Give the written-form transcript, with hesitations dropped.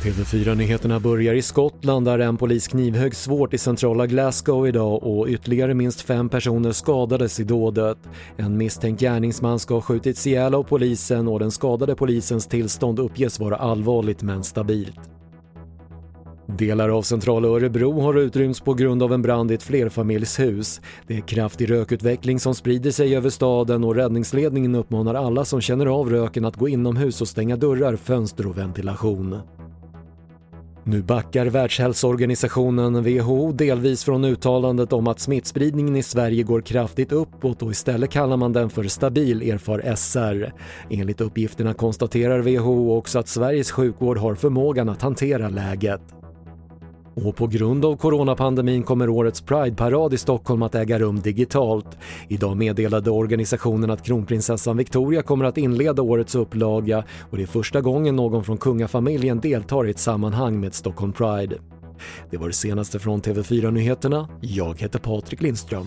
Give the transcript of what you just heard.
TV4-nyheterna börjar i Skottland där en polis knivhögg svårt i centrala Glasgow idag och ytterligare minst 5 personer skadades i dådet. En misstänkt gärningsman ska ha skjutits ihjäl av polisen och den skadade polisens tillstånd uppges vara allvarligt men stabilt. Delar av centrala Örebro har utrymts på grund av en brand i ett flerfamiljshus. Det är kraftig rökutveckling som sprider sig över staden och räddningsledningen uppmanar alla som känner av röken att gå inomhus och stänga dörrar, fönster och ventilation. Nu backar Världshälsoorganisationen WHO delvis från uttalandet om att smittspridningen i Sverige går kraftigt uppåt och istället kallar man den för stabil, erfar SR. Enligt uppgifterna konstaterar WHO också att Sveriges sjukvård har förmågan att hantera läget. Och på grund av coronapandemin kommer årets Pride-parad i Stockholm att äga rum digitalt. Idag meddelade organisationen att kronprinsessan Victoria kommer att inleda årets upplaga och det är första gången någon från Kungafamiljen deltar i ett sammanhang med Stockholm Pride. Det var det senaste från TV4-nyheterna. Jag heter Patrik Lindström.